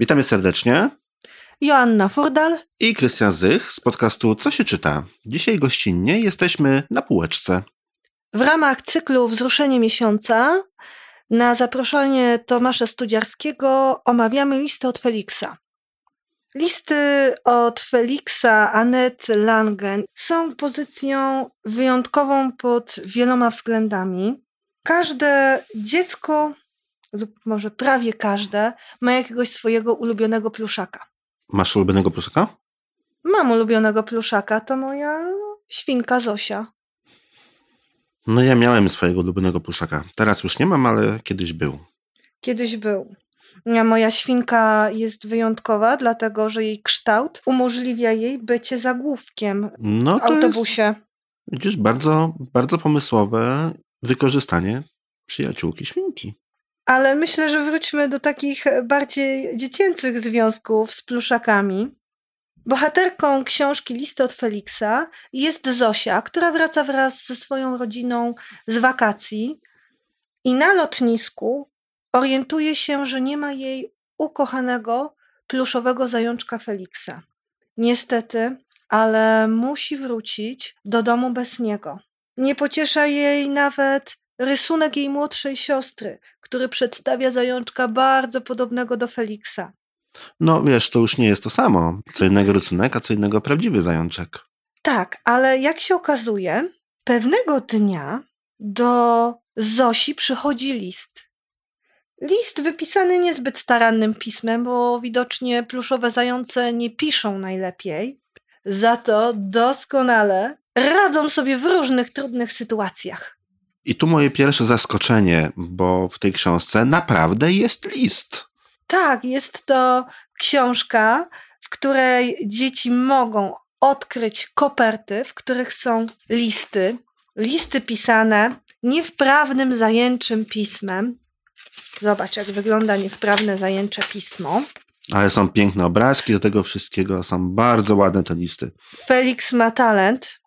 Witamy serdecznie. Joanna Furdal i Krystian Zych z podcastu Co się czyta? Dzisiaj gościnnie jesteśmy na półeczce. W ramach cyklu Wzruszenie Miesiąca na zaproszenie Tomasza Studziarskiego omawiamy listy od Feliksa. Listy od Feliksa Anette Langen są pozycją wyjątkową pod wieloma względami. Każde dziecko, lub może prawie każde, ma jakiegoś swojego ulubionego pluszaka. Masz ulubionego pluszaka? Mam ulubionego pluszaka, to moja świnka Zosia. No ja miałem swojego ulubionego pluszaka. Teraz już nie mam, ale kiedyś był. Moja świnka jest wyjątkowa, dlatego że jej kształt umożliwia jej bycie zagłówkiem w autobusie. Jest, widzisz, bardzo, bardzo pomysłowe wykorzystanie przyjaciółki świnki. Ale myślę, że wróćmy do takich bardziej dziecięcych związków z pluszakami. Bohaterką książki Listy od Feliksa jest Zosia, która wraca wraz ze swoją rodziną z wakacji i na lotnisku orientuje się, że nie ma jej ukochanego pluszowego zajączka Feliksa. Niestety, ale musi wrócić do domu bez niego. Nie pociesza jej nawet rysunek jej młodszej siostry, który przedstawia zajączka bardzo podobnego do Feliksa. No wiesz, to już nie jest to samo. Co innego rysunek, a co innego prawdziwy zajączek. Tak, ale jak się okazuje, pewnego dnia do Zosi przychodzi list. List wypisany niezbyt starannym pismem, bo widocznie pluszowe zające nie piszą najlepiej. Za to doskonale radzą sobie w różnych trudnych sytuacjach. I tu moje pierwsze zaskoczenie, bo w tej książce naprawdę jest list. Tak, jest to książka, w której dzieci mogą odkryć koperty, w których są listy. Listy pisane niewprawnym zajęczym pismem. Zobacz, jak wygląda niewprawne zajęcze pismo. Ale są piękne obrazki do tego wszystkiego, są bardzo ładne te listy. Feliks ma talent,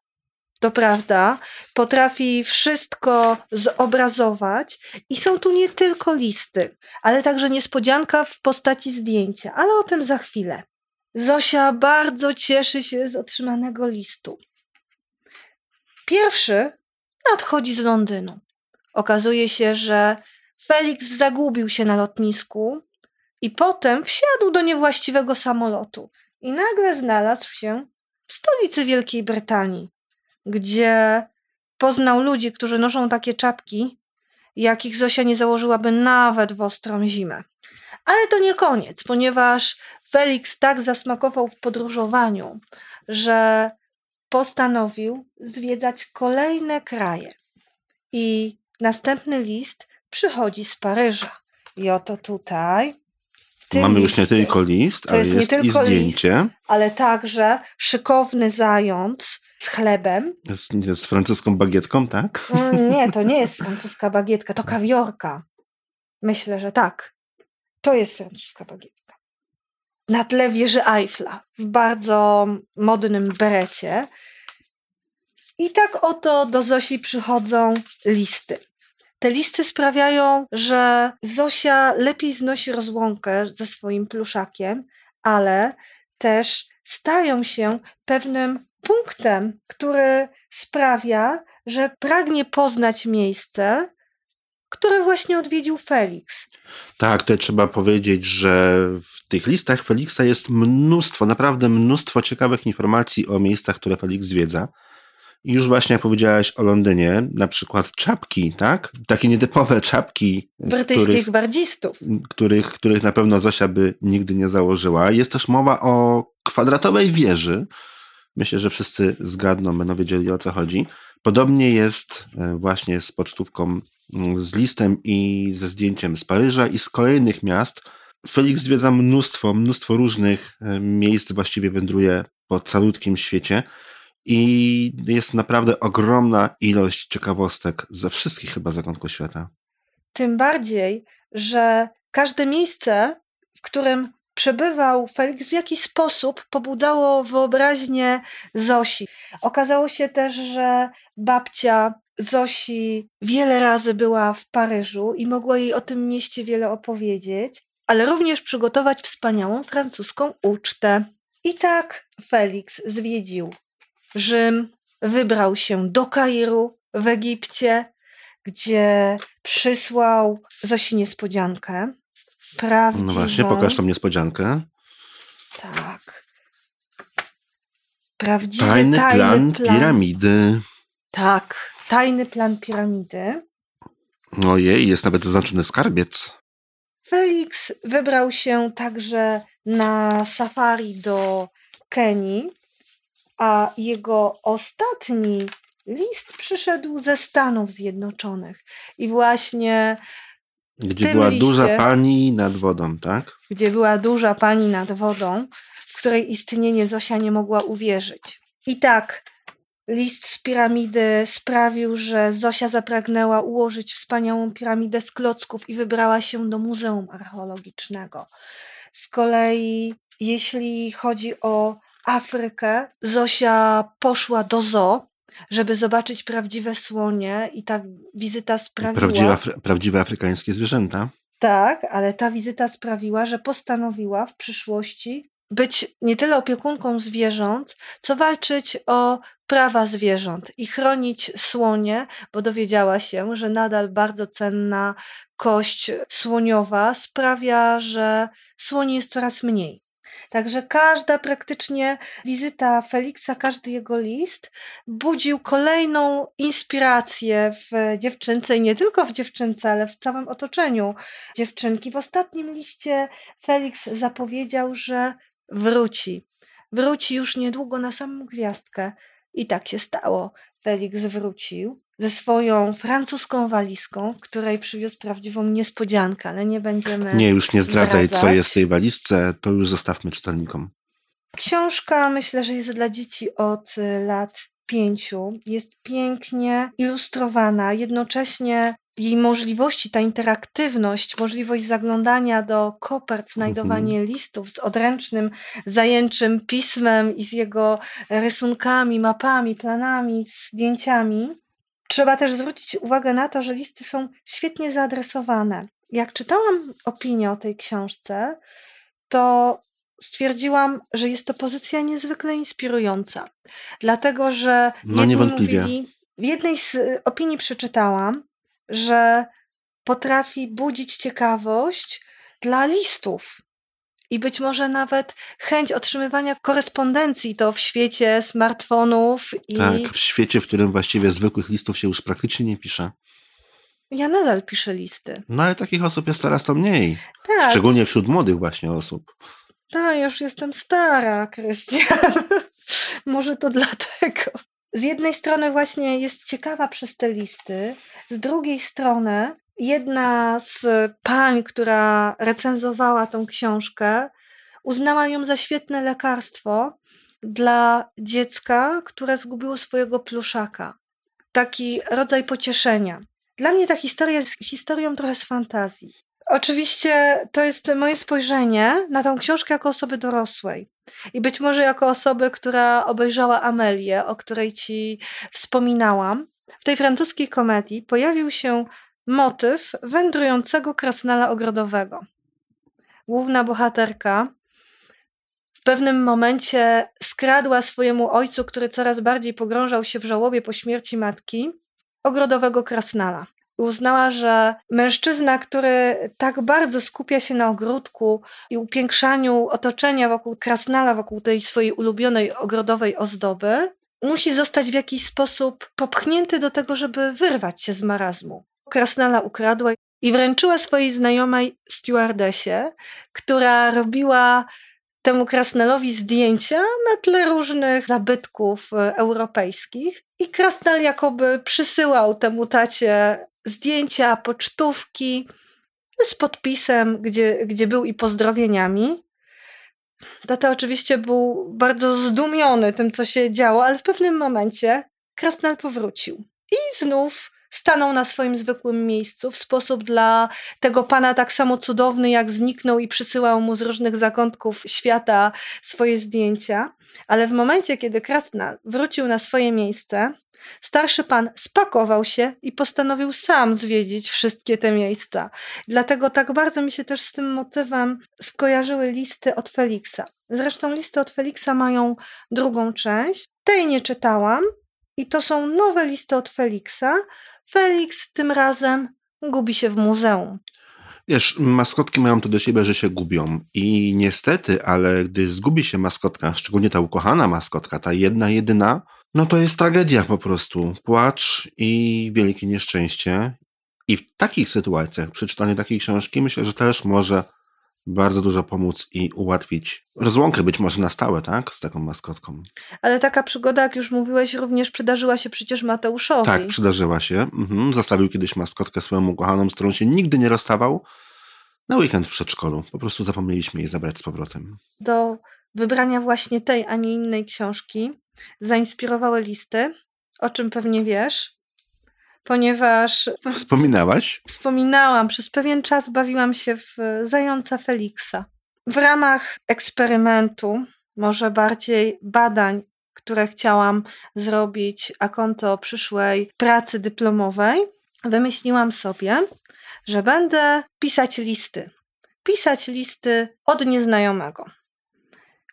to prawda, potrafi wszystko zobrazować i są tu nie tylko listy, ale także niespodzianka w postaci zdjęcia, ale o tym za chwilę. Zosia bardzo cieszy się z otrzymanego listu. Pierwszy nadchodzi z Londynu. Okazuje się, że Feliks zagubił się na lotnisku i potem wsiadł do niewłaściwego samolotu i nagle znalazł się w stolicy Wielkiej Brytanii, gdzie poznał ludzi, którzy noszą takie czapki, jakich Zosia nie założyłaby nawet w ostrą zimę. Ale to nie koniec, ponieważ Feliks tak zasmakował w podróżowaniu, że postanowił zwiedzać kolejne kraje. I następny list przychodzi z Paryża. I oto tutaj. Mamy już nie tylko list, ale jest i zdjęcie. List, ale także szykowny zając z chlebem. Z francuską bagietką, tak? Nie, to nie jest francuska bagietka, to kawiorka. Myślę, że tak. To jest francuska bagietka. Na tle wieży Eiffla, w bardzo modnym berecie. I tak oto do Zosi przychodzą listy. Te listy sprawiają, że Zosia lepiej znosi rozłąkę ze swoim pluszakiem, ale też stają się pewnym punktem, który sprawia, że pragnie poznać miejsce, które właśnie odwiedził Feliks. Tak, tutaj trzeba powiedzieć, że w tych listach Feliksa jest mnóstwo, naprawdę mnóstwo ciekawych informacji o miejscach, które Feliks zwiedza. I już właśnie jak powiedziałaś o Londynie, na przykład czapki, tak? Takie nietypowe czapki brytyjskich gwardzistów, których na pewno Zosia by nigdy nie założyła. Jest też mowa o kwadratowej wieży. Myślę, że wszyscy zgadną, będą wiedzieli, o co chodzi. Podobnie jest właśnie z pocztówką, z listem i ze zdjęciem z Paryża i z kolejnych miast. Feliks zwiedza mnóstwo różnych miejsc, właściwie wędruje po całutkim świecie. I jest naprawdę ogromna ilość ciekawostek ze wszystkich chyba zakątków świata. Tym bardziej, że każde miejsce, w którym przebywał Feliks, w jakiś sposób pobudzało wyobraźnię Zosi. Okazało się też, że babcia Zosi wiele razy była w Paryżu i mogła jej o tym mieście wiele opowiedzieć. ale również przygotować wspaniałą francuską ucztę. I tak Feliks zwiedził Rzym, wybrał się do Kairu w Egipcie, gdzie przysłał Zosi niespodziankę. Prawdziwą. No właśnie, pokaż tą niespodziankę. Tak. Prawdziwy tajny plan piramidy. Tak, tajny plan piramidy. Ojej, jest nawet zaznaczony skarbiec. Feliks wybrał się także na safari do Kenii, a jego ostatni list przyszedł ze Stanów Zjednoczonych. I właśnie gdzie była duża pani nad wodą, tak? Gdzie była duża pani nad wodą, w której istnienie Zosia nie mogła uwierzyć. I tak list z piramidy sprawił, że Zosia zapragnęła ułożyć wspaniałą piramidę z klocków i wybrała się do Muzeum Archeologicznego. Z kolei, jeśli chodzi o Afrykę, Zosia poszła do zoo, żeby zobaczyć prawdziwe słonie i ta wizyta sprawiła... Prawdziwe afrykańskie zwierzęta. Tak, ale ta wizyta sprawiła, że postanowiła w przyszłości być nie tyle opiekunką zwierząt, co walczyć o prawa zwierząt i chronić słonie, bo dowiedziała się, że nadal bardzo cenna kość słoniowa sprawia, że słoni jest coraz mniej. Także każda praktycznie wizyta Feliksa, każdy jego list budził kolejną inspirację w dziewczynce i nie tylko w dziewczynce, ale w całym otoczeniu dziewczynki. W ostatnim liście Feliks zapowiedział, że wróci. Wróci już niedługo na samą gwiazdkę. I tak się stało. Feliks wrócił ze swoją francuską walizką, w której przywiózł prawdziwą niespodziankę, ale nie będziemy... Nie, już nie zdradzać, co jest w tej walizce, to już zostawmy czytelnikom. Książka, myślę, że jest dla dzieci od lat 5. Jest pięknie ilustrowana, jednocześnie jej możliwości, ta interaktywność, możliwość zaglądania do kopert, znajdowanie listów z odręcznym, zajęczym pismem i z jego rysunkami, mapami, planami, zdjęciami. Trzeba też zwrócić uwagę na to, że listy są świetnie zaadresowane. Jak czytałam opinię o tej książce, to stwierdziłam, że jest to pozycja niezwykle inspirująca. Dlatego, że w jednej z opinii przeczytałam, że potrafi budzić ciekawość dla listów i być może nawet chęć otrzymywania korespondencji, to w świecie smartfonów. Tak, w świecie, w którym właściwie zwykłych listów się już praktycznie nie pisze. Ja nadal piszę listy. No ale takich osób jest coraz to mniej. Tak. Szczególnie wśród młodych właśnie osób. Tak, już jestem stara, Krystian. Może to dlatego. Z jednej strony właśnie jest ciekawa przez te listy, z drugiej strony jedna z pań, która recenzowała tą książkę, uznała ją za świetne lekarstwo dla dziecka, które zgubiło swojego pluszaka. Taki rodzaj pocieszenia. Dla mnie ta historia jest historią trochę z fantazji. Oczywiście to jest moje spojrzenie na tą książkę jako osoby dorosłej i być może jako osoby, która obejrzała Amelię, o której ci wspominałam. W tej francuskiej komedii pojawił się motyw wędrującego krasnala ogrodowego. Główna bohaterka w pewnym momencie skradła swojemu ojcu, który coraz bardziej pogrążał się w żałobie po śmierci matki, ogrodowego krasnala. Uznała, że mężczyzna, który tak bardzo skupia się na ogródku i upiększaniu otoczenia wokół krasnala, wokół tej swojej ulubionej ogrodowej ozdoby, musi zostać w jakiś sposób popchnięty do tego, żeby wyrwać się z marazmu. Krasnala ukradła i wręczyła swojej znajomej stewardesie, która robiła temu krasnalowi zdjęcia na tle różnych zabytków europejskich. I krasnal jakoby przysyłał temu tacie zdjęcia, pocztówki z podpisem, gdzie był, i pozdrowieniami. Tata oczywiście był bardzo zdumiony tym, co się działo, ale w pewnym momencie krasnal powrócił i znów stanął na swoim zwykłym miejscu w sposób dla tego pana tak samo cudowny, jak zniknął, i przysyłał mu z różnych zakątków świata swoje zdjęcia. Ale w momencie, kiedy krasnal wrócił na swoje miejsce, Starszy pan spakował się i postanowił sam zwiedzić wszystkie te miejsca. Dlatego tak bardzo mi się też z tym motywem skojarzyły listy od Feliksa. Zresztą listy od Feliksa mają drugą część. Tej nie czytałam i to są nowe listy od Feliksa. Feliks tym razem gubi się w muzeum. Wiesz, maskotki mają to do siebie, że się gubią i niestety, ale gdy zgubi się maskotka, szczególnie ta ukochana maskotka, ta jedna, jedyna, no to jest tragedia po prostu. Płacz i wielkie nieszczęście. I w takich sytuacjach przeczytanie takiej książki myślę, że też może bardzo dużo pomóc i ułatwić rozłąkę być może na stałe, tak? Z taką maskotką. Ale taka przygoda, jak już mówiłeś, również przydarzyła się przecież Mateuszowi. Tak, przydarzyła się. Zostawił kiedyś maskotkę swoją ukochaną, z którą się nigdy nie rozstawał, na weekend w przedszkolu. Po prostu zapomnieliśmy jej zabrać z powrotem. Do wybrania właśnie tej, a nie innej książki zainspirowały listy, o czym pewnie wiesz, ponieważ... Wspominałaś? Wspominałam. Przez pewien czas bawiłam się w zająca Feliksa. W ramach eksperymentu, może bardziej badań, które chciałam zrobić a konto przyszłej pracy dyplomowej, wymyśliłam sobie, że będę pisać listy. Pisać listy od nieznajomego.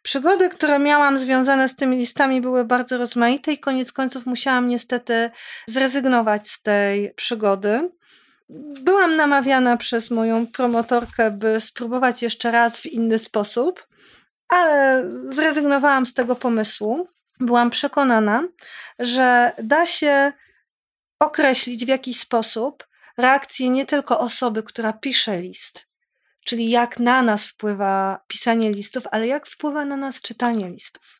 Przygody, które miałam związane z tymi listami, były bardzo rozmaite i koniec końców musiałam niestety zrezygnować z tej przygody. Byłam namawiana przez moją promotorkę, by spróbować jeszcze raz w inny sposób, ale zrezygnowałam z tego pomysłu. Byłam przekonana, że da się określić w jakiś sposób reakcję nie tylko osoby, która pisze list, czyli jak na nas wpływa pisanie listów, ale jak wpływa na nas czytanie listów.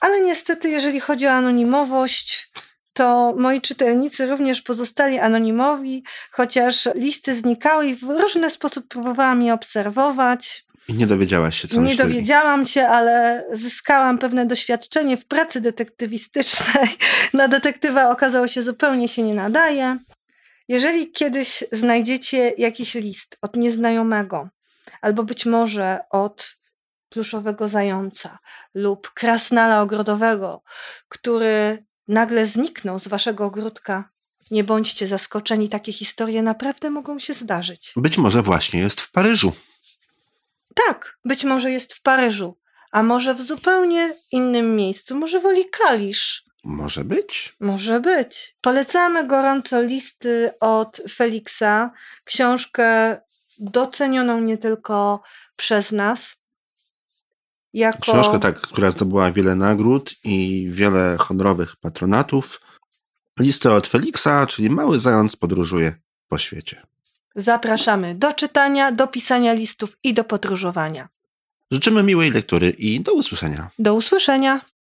Ale niestety, jeżeli chodzi o anonimowość, to moi czytelnicy również pozostali anonimowi, chociaż listy znikały i w różny sposób próbowałam je obserwować. I nie dowiedziałaś się, co myśleli. Nie dowiedziałam się, ale zyskałam pewne doświadczenie w pracy detektywistycznej. Na detektywa okazało się, zupełnie się nie nadaje. Jeżeli kiedyś znajdziecie jakiś list od nieznajomego, albo być może od pluszowego zająca lub krasnala ogrodowego, który nagle zniknął z waszego ogródka, nie bądźcie zaskoczeni, takie historie naprawdę mogą się zdarzyć. Być może właśnie jest w Paryżu. Tak, być może jest w Paryżu, a może w zupełnie innym miejscu, może woli Kalisz. Może być. Może być. Polecamy gorąco listy od Feliksa, książkę docenioną nie tylko przez nas. Jako... Książka, tak, która zdobyła wiele nagród i wiele honorowych patronatów. Listy od Feliksa, czyli mały zając podróżuje po świecie. Zapraszamy do czytania, do pisania listów i do podróżowania. Życzymy miłej lektury i do usłyszenia. Do usłyszenia.